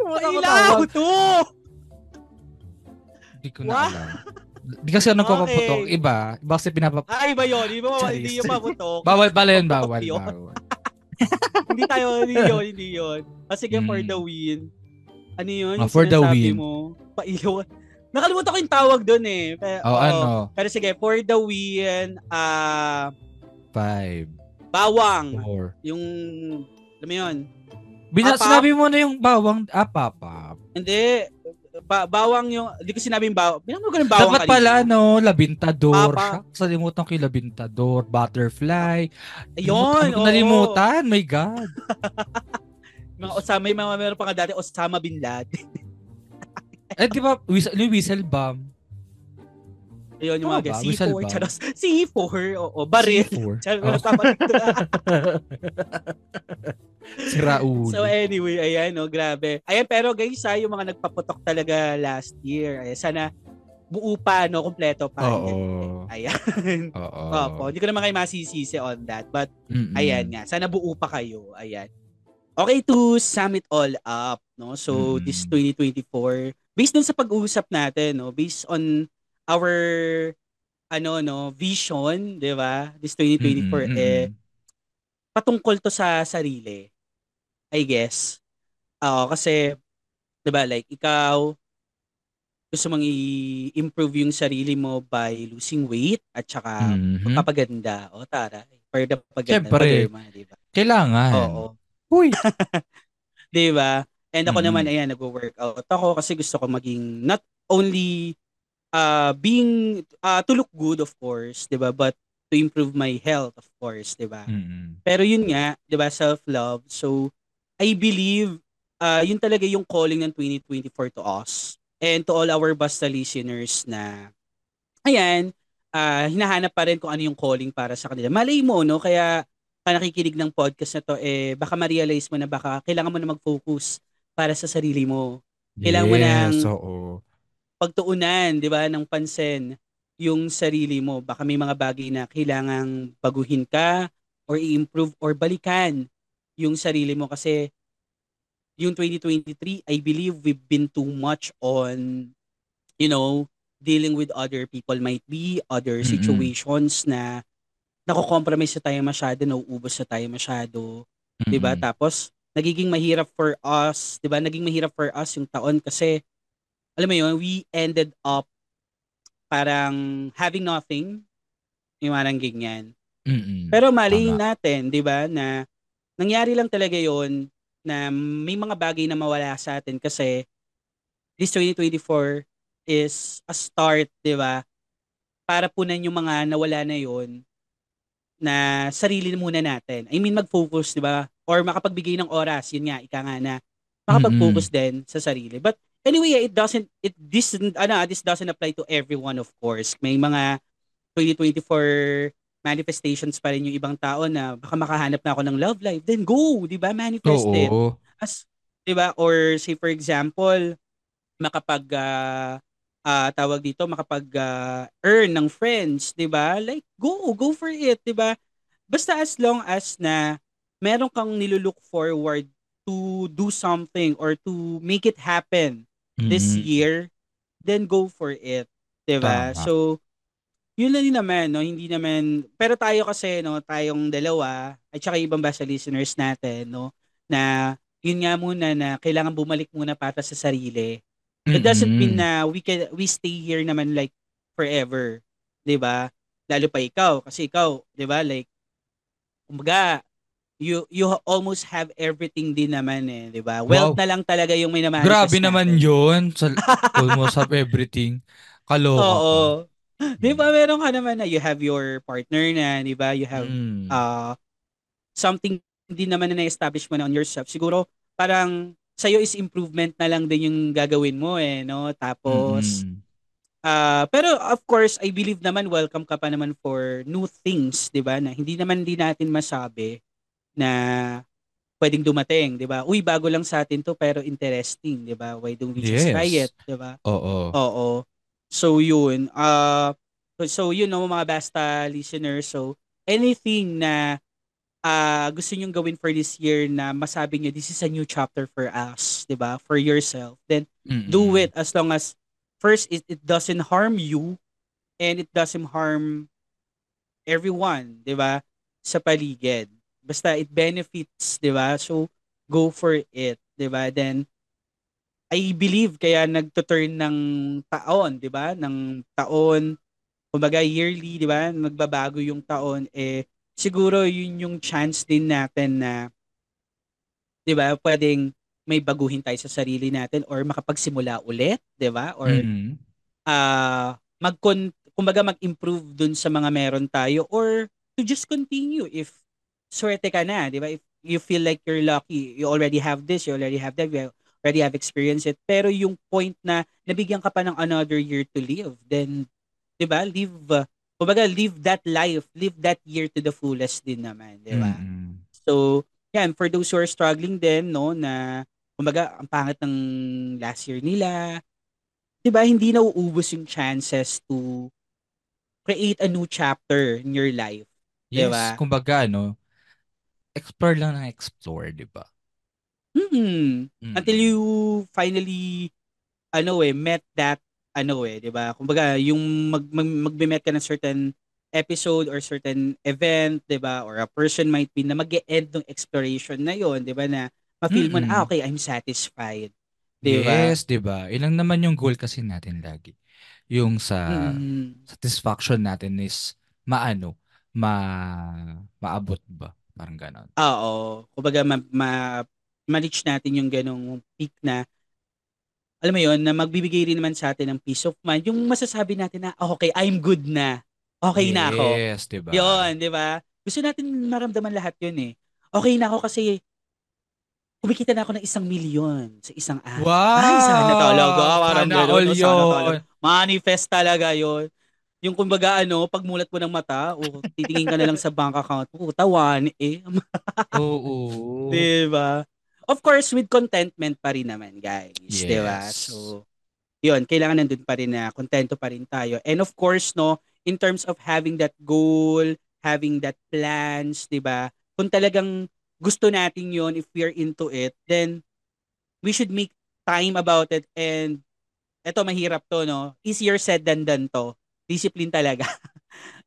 Pailaw to. Hindi ko na alam. Di kasi ano nagpapaputok. Okay. Iba. Iba kasi pinapaputok. Ah, iba yun. Iba ba? Hindi yung maputok. Bawal pala yun. Bawal. Bawal. Hindi tayo. Hindi yun. Hindi yun. Ah, sige, hmm. for the win. Ano yun? Oh, for the win. Mo, pailaw. Nakalimutan ko yung tawag doon eh. Pero, oh, ano? Pero sige, for the win. Uh, Five. Bawang. Four. Yung, alam mo yun? Bina- sinabi mo na yung bawang. Ah, papap. Hindi. Ba- bawang yung, hindi ko sinabing bawang. Binang mo ganun bawang. Dapat pala, no, labintador. Salimutan ko yung labintador, butterfly. Ayun. Nalimutan, nalimutan. My God. Mga Osama, yung mga meron pa nga dati, Osama Bin Laden. Eh, di ba, whistle, yung whistle bomb. Ayun, yung mga guys. C four, charos. C four, oo, baril. C four. Charos, tama dito na. Si Raul. So anyway, ayan, no, grabe. Ayan, pero guys, ha, yung mga nagpaputok talaga last year. Ayan, sana buo pa, no, kompleto pa. Oo. Ayan. Oo. Opo, hindi ko naman kayo masisisi on that. But, mm-mm. ayan nga, sana buo pa kayo. Ayan. Okay, to sum it all up, no, so mm. this twenty twenty-four, based dun sa pag-uusap natin, no, based on our, ano, no, vision, di ba, this twenty twenty-four, mm-hmm. eh, patungkol to sa sarili, I guess. Uh, kasi, di ba, like, ikaw, gusto mong i-improve yung sarili mo by losing weight at saka mm-hmm. pagpapaganda. O, tara, for the paganda. Siyempre, pa, diba? Kailangan. Oo. Uy! Diba? And ako mm-hmm. naman, ayan, nag-workout ako kasi gusto ko maging not only uh, being, uh, to look good, of course, diba, but to improve my health, of course, diba? Mm-hmm. Pero yun nga, diba, self-love. So, I believe, uh, yun talaga yung calling ng twenty twenty-four to us and to all our Basta listeners na, ayan, uh, hinahanap pa rin kung ano yung calling para sa kanila. Malay mo, no? Kaya, pag nakikinig ng podcast na to, eh, baka ma-realize mo na baka kailangan mo na mag-focus para sa sarili mo. Kailangan yes, mo nang so... pagtuunan, di ba, ng pansin yung sarili mo. Baka may mga bagay na kailangang baguhin ka or i-improve or balikan yung sarili mo kasi yung twenty twenty-three, I believe we've been too much on, you know, dealing with other people might be, other mm-hmm. situations na nako-compromise na tayo masyado, nauubos na tayo masyado, mm-hmm. di ba? Tapos, nagiging mahirap for us, di ba? Naging mahirap for us yung taon kasi, alam mo yun, we ended up parang having nothing, yung marang ganyan. Mm-hmm. Pero mali natin, di ba, na nangyari lang talaga yon na may mga bagay na mawala sa atin kasi this twenty twenty-four is a start, di ba, para punan yung mga nawala na yon na sarili muna natin. I mean, mag-focus, di ba, or makapagbigay ng oras, yun nga, ika nga na, makapag-focus mm-hmm. din sa sarili. But anyway, it doesn't, it this, ano, this doesn't apply to everyone, of course. May mga twenty twenty-four manifestations pa rin yung ibang tao na baka makahanap na ako ng love life. Then go, di ba? Manifest it. As, di ba? Or say, for example, makapag, uh, uh, tawag dito, makapag uh, earn ng friends, di ba? Like, go, go for it, di ba? Basta as long as na meron kang nilulook forward to do something or to make it happen mm-hmm. this year, then go for it, diba? Tama. So, yun lang din naman, no? Hindi naman, pero tayo kasi, no, tayong dalawa, at saka ibang Basta listeners natin, no, na yun nga muna na kailangan bumalik muna para sa sarili. It doesn't mm-hmm. mean na we can, we stay here naman like forever, diba? Lalo pa ikaw, kasi ikaw, diba, like, kumbaga, you you almost have everything din naman eh, di ba? Wealth wow. na lang talaga yung may naman. Grabe naman yun. Almost have everything. Kaloka. Oo. Di ba, meron ka naman na you have your partner na, di ba? You have mm. uh, something din naman na na-establish mo na on yourself. Siguro, parang sa'yo is improvement na lang din yung gagawin mo eh, no? Tapos, mm. uh, pero of course, I believe naman, welcome ka pa naman for new things, di ba? Na hindi naman din natin masabi na pwedeng dumating, 'di ba? Uy, bago lang sa atin 'to pero interesting, 'di ba? Why don't we yes. just try it, 'di ba? Oo. Oo. So yun, uh, so yun no, mga Basta listeners, so anything na uh, gusto nyong gawin for this year na masabi nyo, this is a new chapter for us, diba? For yourself, then mm-hmm. do it as long as first it, it doesn't harm you and it doesn't harm everyone, diba? Sa paligid. Basta it benefits, diba? So go for it, diba? Then I believe kaya nagtuturn ng taon, 'di ba? Ng taon, kumbaga yearly, 'di ba? Magbabago yung taon, eh siguro yun yung chance din natin na 'di ba, pwedeng may baguhin tayo sa sarili natin or makapagsimula ulit, 'di ba? Or mm-hmm. uh, mag kumbaga mag-improve dun sa mga meron tayo or to just continue if swerte ka na, 'di ba? If you feel like you're lucky, you already have this, you already have that, you already have experienced it, pero yung point na nabigyan ka pa ng another year to live, then, di ba, live, uh, kumbaga, live that life, live that year to the fullest din naman, di ba? Mm. So, yan, for those who are struggling din, no, na, kumbaga, ang pangat ng last year nila, di ba, hindi na uubos yung chances to create a new chapter in your life, di ba? Yes, kumbaga, no, explore lang ng explore, di ba? Mm-hmm. Mm-hmm. Until you finally ano eh met that ano eh, 'di ba? Kumbaga yung mag, mag magbe-met ka ng certain episode or certain event, 'di ba? Or a person might be na mag-e-end ng exploration na 'yon, 'di ba? Na ma-feel mo mm-hmm. na ah, okay, I'm satisfied. 'Di ba? Yes, 'di ba? Ilang naman yung goal kasi natin lagi. Yung sa mm-hmm. satisfaction natin is maano, ma maabot ba? Parang gano'n. Oo. Kumbaga ma, ma manage natin yung ganong peak na, alam mo yun, na magbibigay rin naman sa atin ng peace of mind. Yung masasabi natin na, oh, okay, I'm good na. Okay yes, na ako. Yes, diba? Yun, diba? Gusto natin maramdaman lahat yun eh. Okay na ako kasi kumikita na ako ng isang milyon sa isang araw. Wow! Ay, sana talaga. Parang sana all yun. Sana talaga. Manifest talaga yun. Yung kumbaga ano, pag mulat mo ng mata, oh, titingin ka na lang sa bank account. Oh, tawan eh. Oo. Diba? Of course, with contentment pa rin naman, guys. Yes. Diba? So, yun. Kailangan nandun pa rin na contento pa rin tayo. And of course, no, in terms of having that goal, having that plans, diba? Kung talagang gusto natin yun, if we're into it, then we should make time about it. And eto, mahirap to, no? Easier said than done to. Discipline talaga.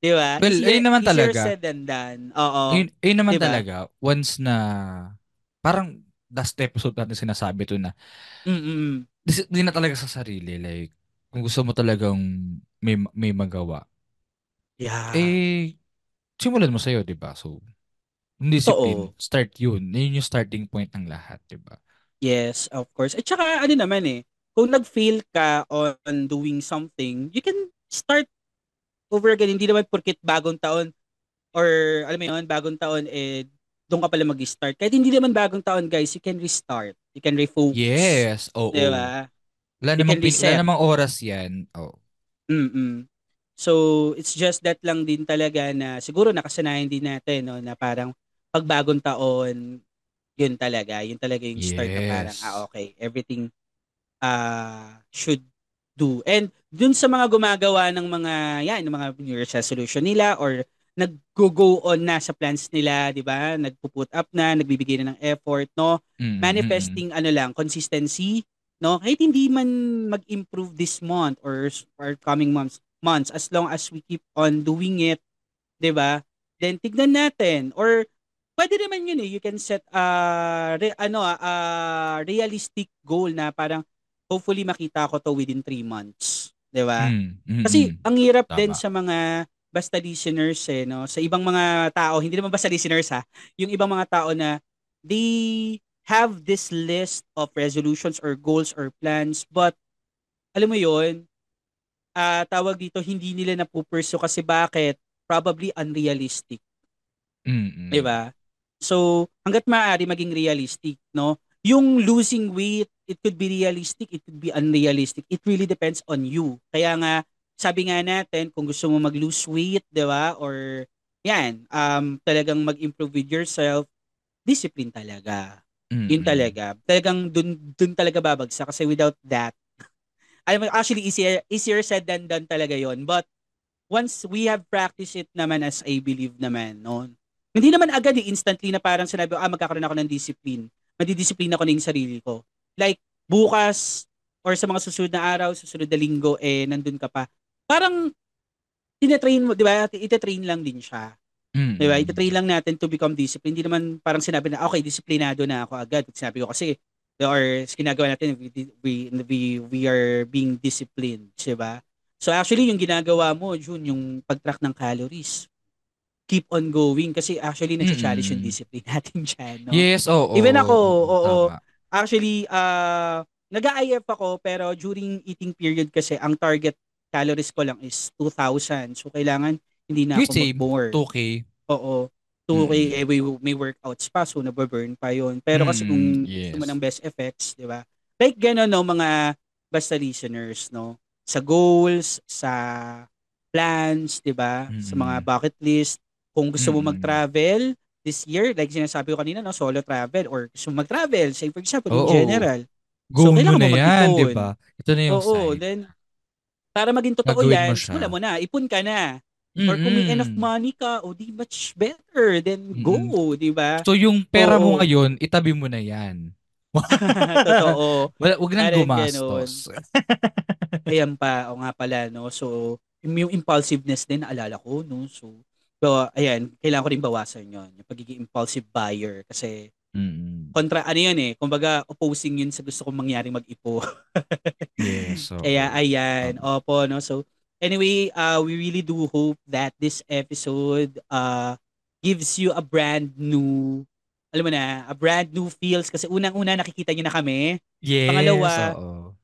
Diba? Well, easier, ayun naman easier talaga. Easier said than done. Oo. Ayun, ayun naman diba? Talaga. Once na parang last episode natin sinasabi ito na mm-mm. Hindi na talaga sa sarili. Like, kung gusto mo talagang may, may magawa, yeah. eh, simulan mo sa'yo, diba? So, discipline, so, oh. start yun. Yun yung starting point ng lahat, diba? Yes, of course. At saka, ano naman eh, kung nag-fail ka on doing something, you can start over again. Hindi naman porkit bagong taon or, alam mo yun, bagong taon, eh, doon ka pala mag-start. Kahit hindi naman bagong taon, guys, you can restart. You can refocus. Yes, oo. Diba? Wala namang, namang oras yan. Oh. Mm-mm. So, it's just that lang din talaga na siguro nakasanayan din natin, no, na parang pag bagong taon, yun talaga. Yun talaga yung yes. start na parang, ah, okay, everything uh, should do. And dun sa mga gumagawa ng mga, yan, ng mga New Year's resolution nila or nag-go on na sa plans nila, di ba? Nagpo-put up na, nagbibigay na ng effort, no? Mm-hmm. Manifesting, ano lang, consistency, no? Kahit hindi man mag-improve this month or, or coming months, months, as long as we keep on doing it, di ba? Then, tignan natin. Or, pwede naman yun, eh. You can set a, re, ano, a realistic goal na parang, hopefully, makita ko to within three months, di ba? Mm-hmm. Kasi, ang hirap Tama. din sa mga Basta listeners eh, no? Sa ibang mga tao, hindi naman basta listeners ha, yung ibang mga tao na they have this list of resolutions or goals or plans, but alam mo yun, uh, tawag dito, hindi nila napupurso kasi bakit? Probably unrealistic. Mm-hmm. Diba? So, hanggat maaari maging realistic, no? Yung losing weight, it could be realistic, it could be unrealistic. It really depends on you. Kaya nga, sabi nga natin, kung gusto mo mag-lose weight, di ba? Or, yan, um, talagang mag-improve with yourself, discipline talaga. Mm-hmm. Yun talaga. Talagang dun, dun talaga babagsak kasi without that, I'm actually easier easier said than done talaga yon. But once we have practiced it naman as I believe naman noon. Hindi naman agad yung instantly na parang sinabi, ah, magkakaroon ako ng discipline. Madidisiplina ko na yung sarili ko. Like, bukas or sa mga susunod na araw, susunod na linggo, eh, nandun ka pa. Parang, tinetrain mo, di ba? Itetrain lang din siya. Mm. Di ba? Itetrain lang natin to become disciplined. Hindi naman parang sinabi na, okay, disiplinado na ako agad. Sinabi ko kasi, or ginagawa natin, we, we, we, we are being disciplined, di ba? So actually, yung ginagawa mo, June, yung pag-track ng calories, keep on going kasi actually nag-challenge mm. yung discipline natin dyan. No? Yes, oo. Oh, oh, even ako, oo. Oh, oh, actually, uh, nag-I F ako pero during eating period kasi ang target calories ko lang is two thousand. So kailangan hindi na ako mag-burn. two K. Oo. two K, mm. eh, may, may workouts pa so nababurn pa yun. Pero kasi kung yes. gusto mo ng best effects, di ba? Like gano'n, no, mga basta listeners, no? Sa goals, sa plans, di ba? Mm. Sa mga bucket list. Kung gusto mo mag-travel this year, like sinasabi ko kanina, no, solo travel or gusto mo mag-travel, say for example, oh, in general. Go so, mo na yan, di ba? Ito na yung oh, side. Oo, then, para maging totoo yan, simula mo na, ipon ka na. Mm-hmm. Or kung may enough money ka, o oh, di much better, then go, mm-hmm. di ba? So yung pera oh, mo ngayon, itabi mo na yan. Totoo. Wala, huwag nang gumastos. Ayan pa, o nga pala, no, so, yung impulsiveness din, naalala ko, no, so, So, ayan, kailangan ko rin bawasan yun. Yung pagiging impulsive buyer. Kasi, mm-hmm. kontra, ano yun eh, kumbaga, opposing yun sa gusto kong mangyaring mag-ipo. Yeah, so, kaya, ayan, um, opo, no? So, anyway, uh, we really do hope that this episode uh, gives you a brand new, alam mo na, a brand new feels. Kasi unang-una, nakikita nyo na kami. Yes, pangalawa, so,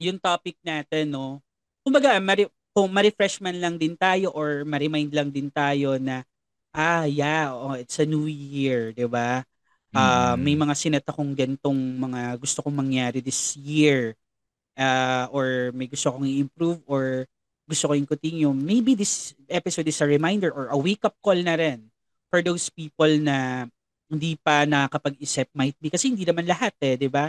yung topic natin, no? Kumbaga, mari... kung ma-refresh man lang din tayo or ma-remind lang din tayo na ah yeah, oh, it's a new year, 'di ba? Uh, mm. may mga sinata kong gantong mga gusto kong mangyari this year. Uh, or may gusto kong i-improve or gusto kong i-continue. Maybe this episode is a reminder or a wake-up call na rin for those people na hindi pa nakakapag-isip might be kasi hindi naman lahat eh, 'di ba?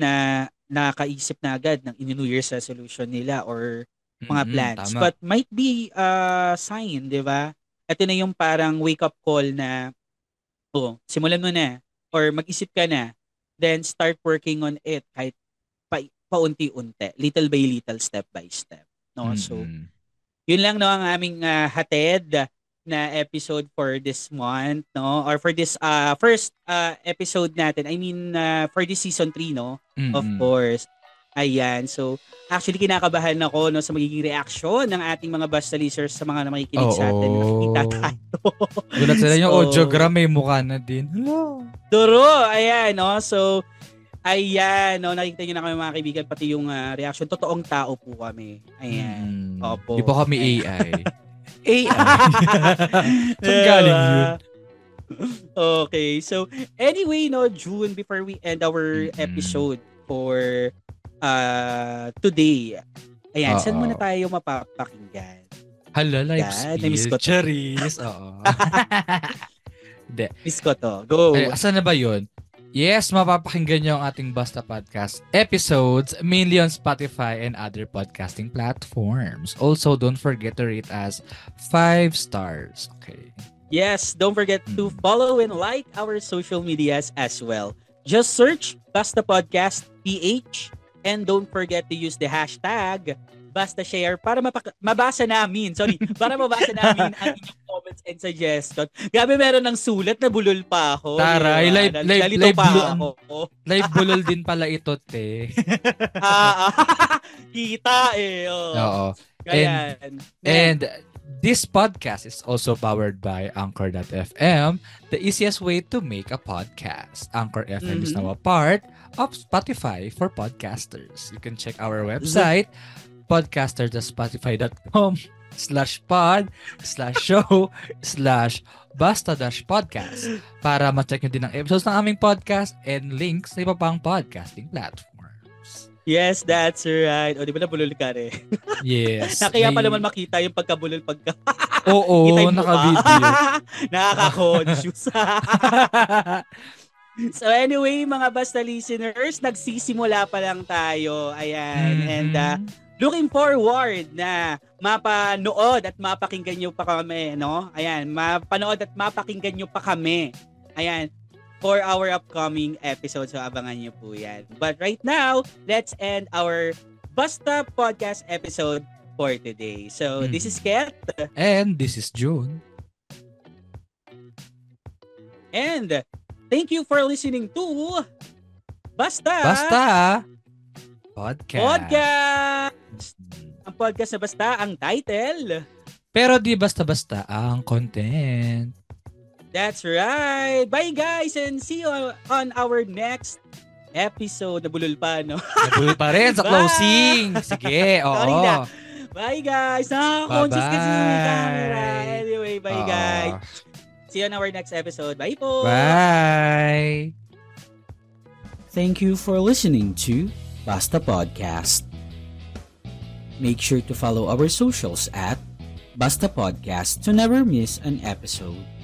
Na nakakaisip na agad ng New Year's resolution nila or mga plans. Mm-hmm, but might be a uh, sign, di ba? Ito na yung parang wake-up call na oh, simulan mo na or mag-isip ka na. Then start working on it kahit pa, paunti-unti. Little by little, step by step. No? Mm-hmm. So, yun lang no, ang aming uh, hatid na episode for this month. No? Or for this uh, first uh, episode natin. I mean, uh, for this season three, no? Mm-hmm. Of course. Ayan. So, actually, kinakabahan ako no, sa magiging reaction ng ating mga basta listeners sa mga na makikinig oh, sa atin. Nakikita tayo. Gulat sila so, yung audiogram, may mukha na din. Hello. Duro. Ayan. No? So, ayan. No? Nakikita nyo na kami mga kaibigan, pati yung uh, reaction. Totoong tao po kami. Ayan. Hmm. Opo. Di po kami A I. A I. Saan galing yun? Okay. So, anyway, no, June, before we end our mm-hmm. episode for... Uh, today. Ayan, uh-oh. Saan muna tayo mapapakinggan? Hala, live spiel. Charis. Oo. Miss ko to. Go. Ay, asan na ba yun? Yes, mapapakinggan nyo ang ating Basta Podcast episodes mainly on Spotify and other podcasting platforms. Also, don't forget to rate us five stars. Okay. Yes, don't forget hmm. to follow and like our social medias as well. Just search Basta Podcast P H. And don't forget to use the hashtag Basta Share para mapak- mabasa namin. Sorry, para mabasa namin ang inyong comments and suggestions. Gabi meron ng sulat na bulol pa ako. Taray, live, uh, live, live, pa bulol, ako. Live bulol din pala ito, te. ah, ah, kita eh. Oh. Oo. Kaya, and, and this podcast is also powered by Anchor dot F M, the easiest way to make a podcast. Anchor dot F M mm-hmm. is now a part of Spotify for Podcasters. You can check our website, podcasters dot spotify dot com slash pod slash show slash basta-podcast para ma-check nyo din ang episodes ng aming podcast and links sa iba pang podcasting platforms. Yes, that's right. O, di ba nabulol ka rin? Yes. Nakaya pa naman makita yung pagkabulol pagka... Oo, naka-video. Nakaka-conscious. So anyway, mga Basta listeners, nagsisimula pa lang tayo. Ayan. Mm-hmm. And uh, looking forward na mapanood at mapakinggan nyo pa kami, no? Ayan, mapanood at mapakinggan nyo pa kami. Ayan, for our upcoming episode. So abangan nyo po yan. But right now, let's end our Basta Podcast episode for today. So, mm-hmm. This is Kat. And this is June. And thank you for listening to Basta Basta Podcast. Podcast. Ang podcast na basta ang title. Pero di basta-basta ang content. That's right. Bye guys and see you on our next episode. Nabulol pa, no? Nabulol pa rin sa closing. Sige, oo. Sorry na. Bye guys. Nakaka-conscious kasi yung camera. Anyway, bye aww. Guys. See you on our next episode. Bye po. Bye. Thank you for listening to Basta Podcast. Make sure to follow our socials at Basta Podcast to never miss an episode.